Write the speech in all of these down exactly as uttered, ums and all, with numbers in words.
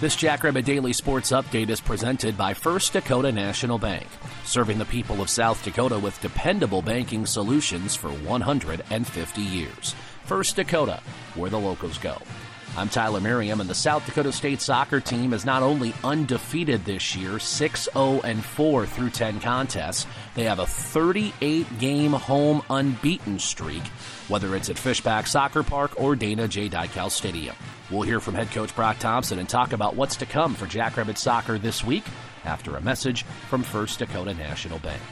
This Jackrabbit Daily Sports Update is presented by First Dakota National Bank, serving the people of South Dakota with dependable banking solutions for one hundred fifty years. First Dakota, where the locals go. I'm Tyler Merriam, and the South Dakota State soccer team is not only undefeated this year, six oh and four through ten contests, they have a thirty-eight game home unbeaten streak, whether it's at Fishback Soccer Park or Dana J. Dykal Stadium. We'll hear from head coach Brock Thompson and talk about what's to come for Jackrabbit soccer this week after a message from First Dakota National Bank.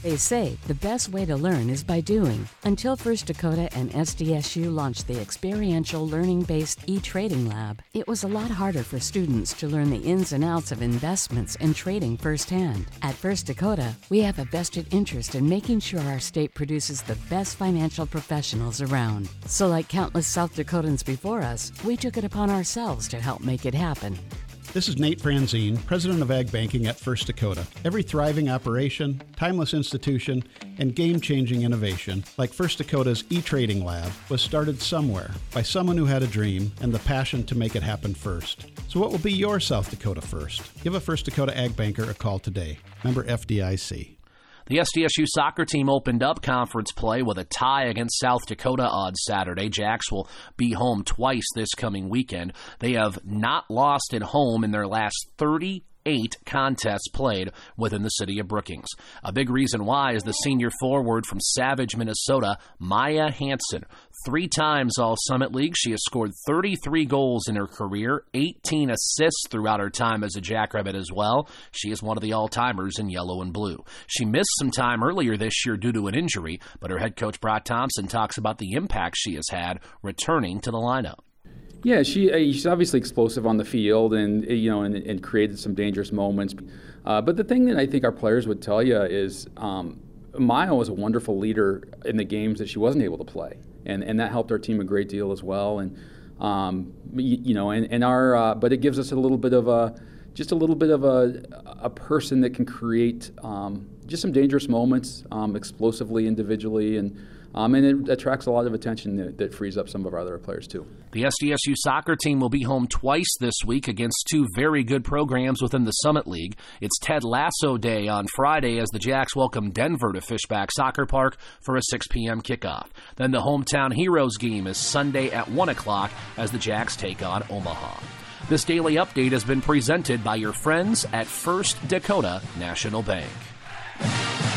They say the best way to learn is by doing. Until First Dakota and S D S U launched the experiential learning-based e-trading lab, it was a lot harder for students to learn the ins and outs of investments and trading firsthand. At First Dakota, we have a vested interest in making sure our state produces the best financial professionals around. So like countless South Dakotans before us, we took it upon ourselves to help make it happen. This is Nate Franzine, president of Ag Banking at First Dakota. Every thriving operation, timeless institution, and game-changing innovation, like First Dakota's e-trading lab, was started somewhere by someone who had a dream and the passion to make it happen first. So what will be your South Dakota first? Give a First Dakota Ag Banker a call today. Member F D I C. The S D S U soccer team opened up conference play with a tie against South Dakota on Saturday. Jacks will be home twice this coming weekend. They have not lost at home in their last thirty-eight contests played within the city of Brookings. A big reason why is the senior forward from Savage, Minnesota, Maya Hansen. Three times all Summit League, she has scored thirty-three goals in her career, eighteen assists throughout her time as a Jackrabbit as well. She is one of the all-timers in yellow and blue. She missed some time earlier this year due to an injury, but her head coach Brock Thompson talks about the impact she has had returning to the lineup. Yeah, she she's obviously explosive on the field, and you know, and, and created some dangerous moments. Uh, but the thing that I think our players would tell you is, um, Maya was a wonderful leader in the games that she wasn't able to play, and and that helped our team a great deal as well. And um, you, you know, and and our uh, but it gives us a little bit of a just a little bit of a a person that can create um, just some dangerous moments, um, explosively individually, and. Um, and it attracts a lot of attention that, that frees up some of our other players, too. The S D S U soccer team will be home twice this week against two very good programs within the Summit League. It's Ted Lasso Day on Friday as the Jacks welcome Denver to Fishback Soccer Park for a six p.m. kickoff. Then the hometown Heroes game is Sunday at one o'clock as the Jacks take on Omaha. This daily update has been presented by your friends at First Dakota National Bank.